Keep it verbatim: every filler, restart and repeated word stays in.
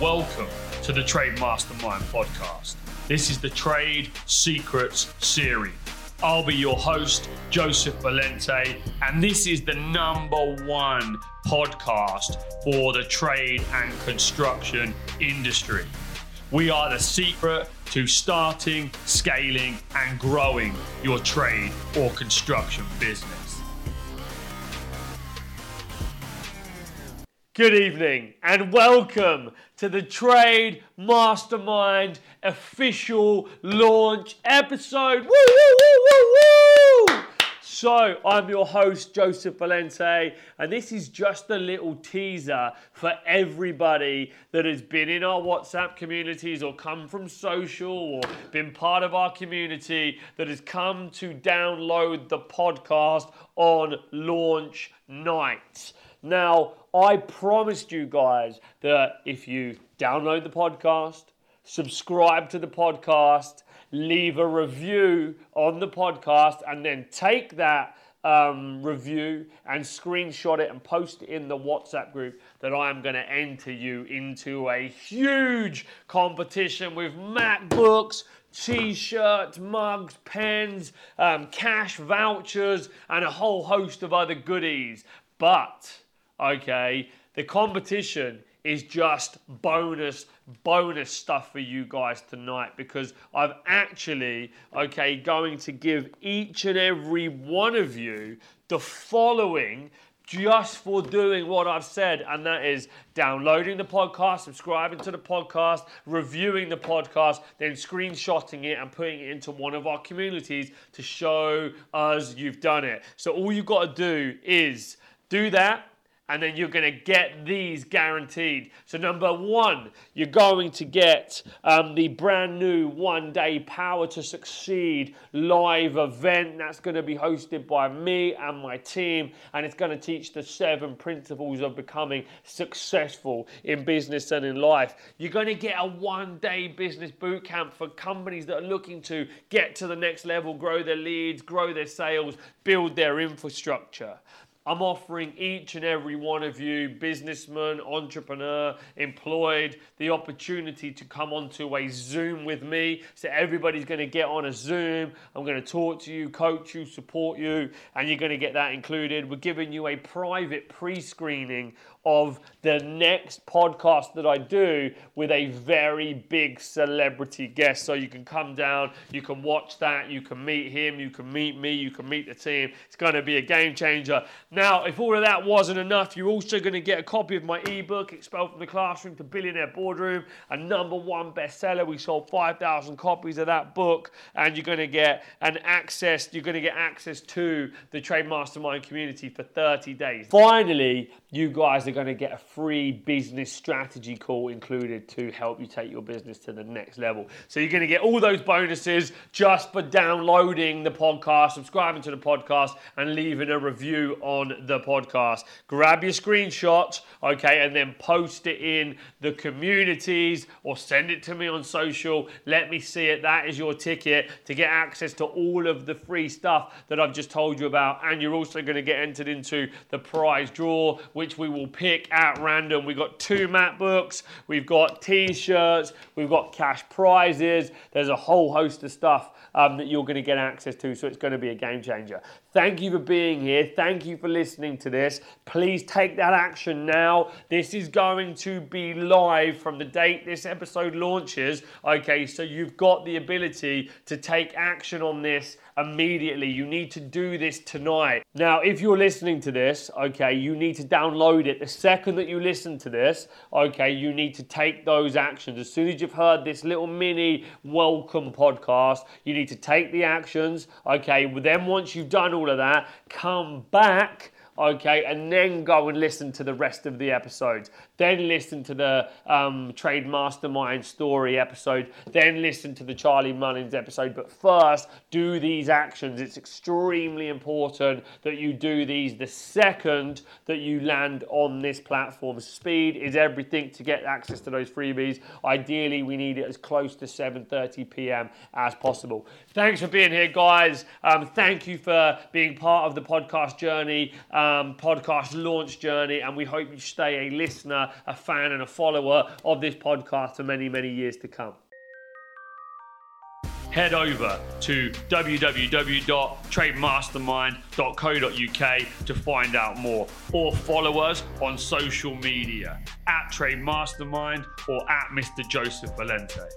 Welcome to the Trade Mastermind Podcast. This is the Trade Secrets series. I'll be your host, Joseph Valente, and this is the number one podcast for the trade and construction industry. We are the secret to starting, scaling, and growing your trade or construction business. Good evening and welcome to the Trade Mastermind official launch episode. Woo, woo, woo, woo, woo! So, I'm your host, Joseph Valente, and this is just a little teaser for everybody that has been in our WhatsApp communities or come from social or been part of our community that has come to download the podcast on launch night. Now, I promised you guys that if you download the podcast, subscribe to the podcast, leave a review on the podcast, and then take that um, review and screenshot it and post it in the WhatsApp group that I am going to enter you into a huge competition with MacBooks, T-shirts, mugs, pens, um, cash vouchers, and a whole host of other goodies. But, okay, the competition is just bonus, bonus stuff for you guys tonight, because I've actually, okay, going to give each and every one of you the following just for doing what I've said, and that is downloading the podcast, subscribing to the podcast, reviewing the podcast, then screenshotting it and putting it into one of our communities to show us you've done it. So all you've got to do is do that, and then you're going to get these guaranteed. So number one, you're going to get um, the brand new One Day Power to Succeed live event. That's going to be hosted by me and my team, and it's going to teach the seven principles of becoming successful in business and in life. You're going to get a one-day business boot camp for companies that are looking to get to the next level, grow their leads, grow their sales, build their infrastructure. I'm offering each and every one of you, businessman, entrepreneur, employed, the opportunity to come onto a Zoom with me. So everybody's going to get on a Zoom. I'm going to talk to you, coach you, support you, and you're going to get that included. We're giving you a private pre-screening of the next podcast that I do with a very big celebrity guest. So you can come down, you can watch that, you can meet him, you can meet me, you can meet the team. It's going to be a game changer. Now, if all of that wasn't enough, you're also going to get a copy of my ebook, Expelled from the Classroom to Billionaire Boardroom, a number one bestseller. We sold five thousand copies of that book, and you're going to get an access. You're going to get access to the Trade Mastermind community for thirty days. Finally, you guys are going to get a free business strategy call included to help you take your business to the next level. So you're going to get all those bonuses just for downloading the podcast, subscribing to the podcast, and leaving a review on the podcast. Grab your screenshots, okay, and then post it in the communities or send it to me on social. Let me see it. That is your ticket to get access to all of the free stuff that I've just told you about. And you're also going to get entered into the prize draw, which we will pick at random. We've got two MacBooks, we've got T-shirts, we've got cash prizes. There's a whole host of stuff um, that you're going to get access to, so it's going to be a game changer. Thank you for being here. Thank you for listening to this. Please take that action now. This is going to be live from the date this episode launches. Okay, so you've got the ability to take action on this immediately. You need to do this tonight. Now, if you're listening to this, okay, you need to download it. The second that you listen to this, okay, you need to take those actions. As soon as you've heard this little mini welcome podcast, you need to take the actions. Okay, then once you've done all of that, come back, okay, and then go and listen to the rest of the episodes. Then listen to the um, Trade Mastermind Story episode. Then listen to the Charlie Mullins episode. But first, do these actions. It's extremely important that you do these the second that you land on this platform. Speed is everything to get access to those freebies. Ideally, we need it as close to seven thirty p.m. as possible. Thanks for being here, guys. Um, thank you for being part of the podcast journey. Um, um, podcast launch journey, and we hope you stay a listener, a fan, and a follower of this podcast for many, many years to come. Head over to w w w dot trade mastermind dot co dot u k to find out more, or follow us on social media at Trade Mastermind or at Mister Joseph Valente.